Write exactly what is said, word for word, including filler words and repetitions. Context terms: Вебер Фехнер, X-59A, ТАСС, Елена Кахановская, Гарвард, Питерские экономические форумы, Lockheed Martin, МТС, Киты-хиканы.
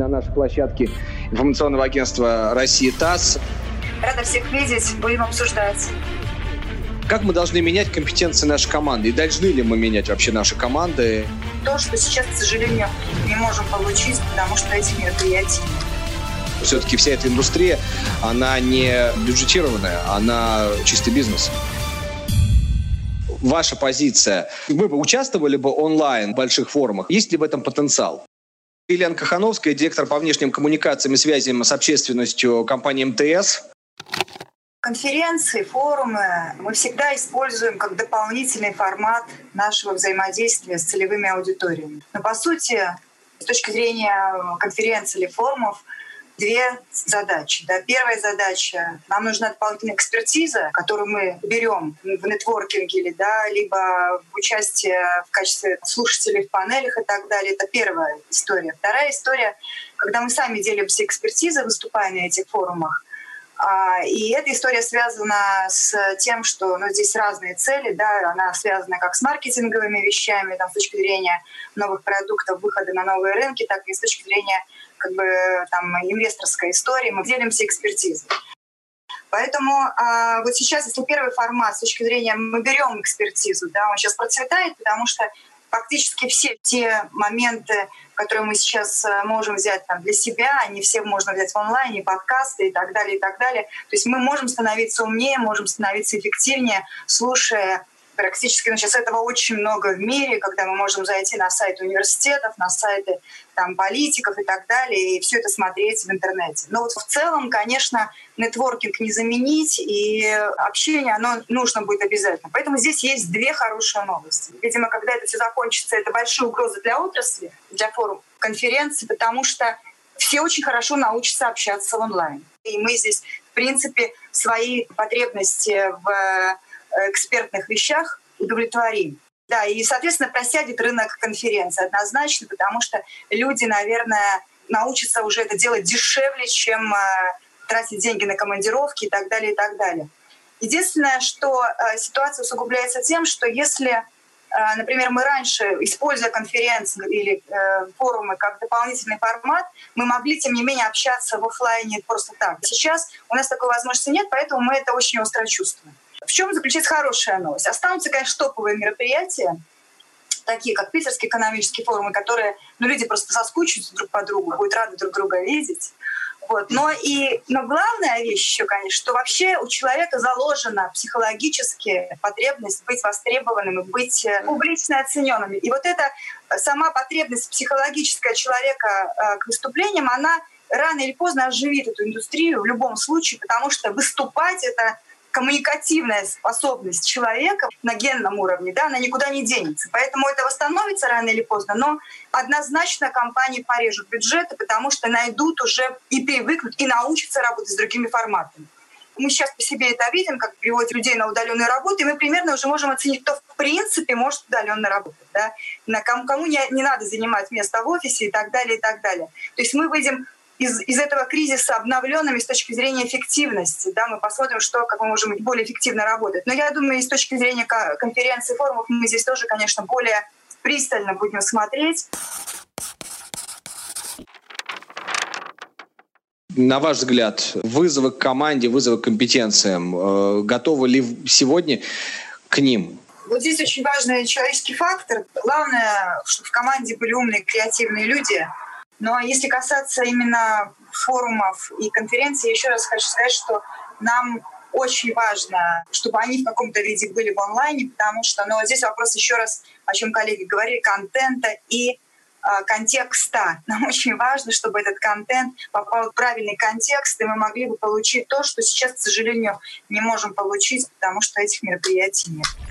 на нашей площадке информационного агентства России ТАСС. Рада всех видеть, будем обсуждать. Как мы должны менять компетенции нашей команды? И должны ли мы менять вообще наши команды? То, что сейчас, к сожалению, не можем получить, потому что эти мероприятия. Все-таки вся эта индустрия, она не бюджетированная, она чистый бизнес. Ваша позиция. Мы бы участвовали бы онлайн в больших форумах. Есть ли в этом потенциал? Елена Кахановская, директор по внешним коммуникациям и связям с общественностью компании эм тэ эс. Конференции, форумы мы всегда используем как дополнительный формат нашего взаимодействия с целевыми аудиториями. Но по сути, с точки зрения конференций или форумов, две задачи. Да, первая задача — нам нужна дополнительная экспертиза, которую мы берем в нетворкинге, да, либо в участии в качестве слушателей в панелях и так далее. Это первая история. Вторая история — когда мы сами делимся экспертизой, выступая на этих форумах. И эта история связана с тем, что ну, здесь разные цели, да, она связана как с маркетинговыми вещами, там, с точки зрения новых продуктов, выхода на новые рынки, так и с точки зрения как бы, там, инвесторской истории. Мы делимся экспертизой. Поэтому а, вот сейчас, если первый формат, с точки зрения мы берем экспертизу, да, он сейчас процветает, потому что фактически все те моменты, которые мы сейчас можем взять там, для себя, они все можно взять в онлайне, подкасты и так далее, и так далее. То есть мы можем становиться умнее, можем становиться эффективнее, слушая практически, ну, сейчас этого очень много в мире, когда мы можем зайти на сайты университетов, на сайты там, политиков и так далее, и все это смотреть в интернете. Но вот в целом, конечно, нетворкинг не заменить, и общение, оно нужно будет обязательно. Поэтому здесь есть две хорошие новости. Видимо, когда это все закончится, это большие угрозы для отрасли, для форум, конференций, потому что все очень хорошо научатся общаться онлайн. И мы здесь, в принципе, свои потребности в экспертных вещах удовлетворим. Да, и, соответственно, просядет рынок конференций однозначно, потому что люди, наверное, научатся уже это делать дешевле, чем э, тратить деньги на командировки и так далее, и так далее. Единственное, что э, ситуация усугубляется тем, что если, э, например, мы раньше, используя конференции или э, форумы как дополнительный формат, мы могли, тем не менее, общаться в офлайне просто так. Сейчас у нас такой возможности нет, поэтому мы это очень остро чувствуем. В чем заключается хорошая новость? Останутся, конечно, топовые мероприятия, такие как Питерские экономические форумы, которые ну, люди просто соскучатся друг по другу, будут рады друг друга видеть. Вот. Но, и, но главная вещь еще, конечно, что вообще у человека заложена психологически потребность быть востребованным, быть публично оцененным. И вот эта сама потребность психологическая человека к выступлениям, она рано или поздно оживит эту индустрию в любом случае, потому что выступать — это коммуникативная способность человека на генном уровне, да, она никуда не денется. Поэтому это восстановится рано или поздно, но однозначно компании порежут бюджеты, потому что найдут уже и привыкнут, и научатся работать с другими форматами. Мы сейчас по себе это видим, как приводят людей на удаленную работу, и мы примерно уже можем оценить, кто в принципе может удаленно работать, да, на кому, кому не, не надо занимать место в офисе и так далее, и так далее. То есть мы выйдем Из, из этого кризиса обновленными с точки зрения эффективности. Да, мы посмотрим, что, как мы можем более эффективно работать. Но я думаю, и с точки зрения конференций, форумов, мы здесь тоже, конечно, более пристально будем смотреть. На ваш взгляд, вызовы к команде, вызовы к компетенциям, готовы ли сегодня к ним? Вот здесь очень важный человеческий фактор. Главное, чтобы в команде были умные, креативные люди. Но если касаться именно форумов и конференций, я еще раз хочу сказать, что нам очень важно, чтобы они в каком-то виде были в онлайне, потому что, ну, здесь вопрос еще раз, о чем коллеги говорили, контента и э, контекста. Нам очень важно, чтобы этот контент попал в правильный контекст, и мы могли бы получить то, что сейчас, к сожалению, не можем получить, потому что этих мероприятий нет.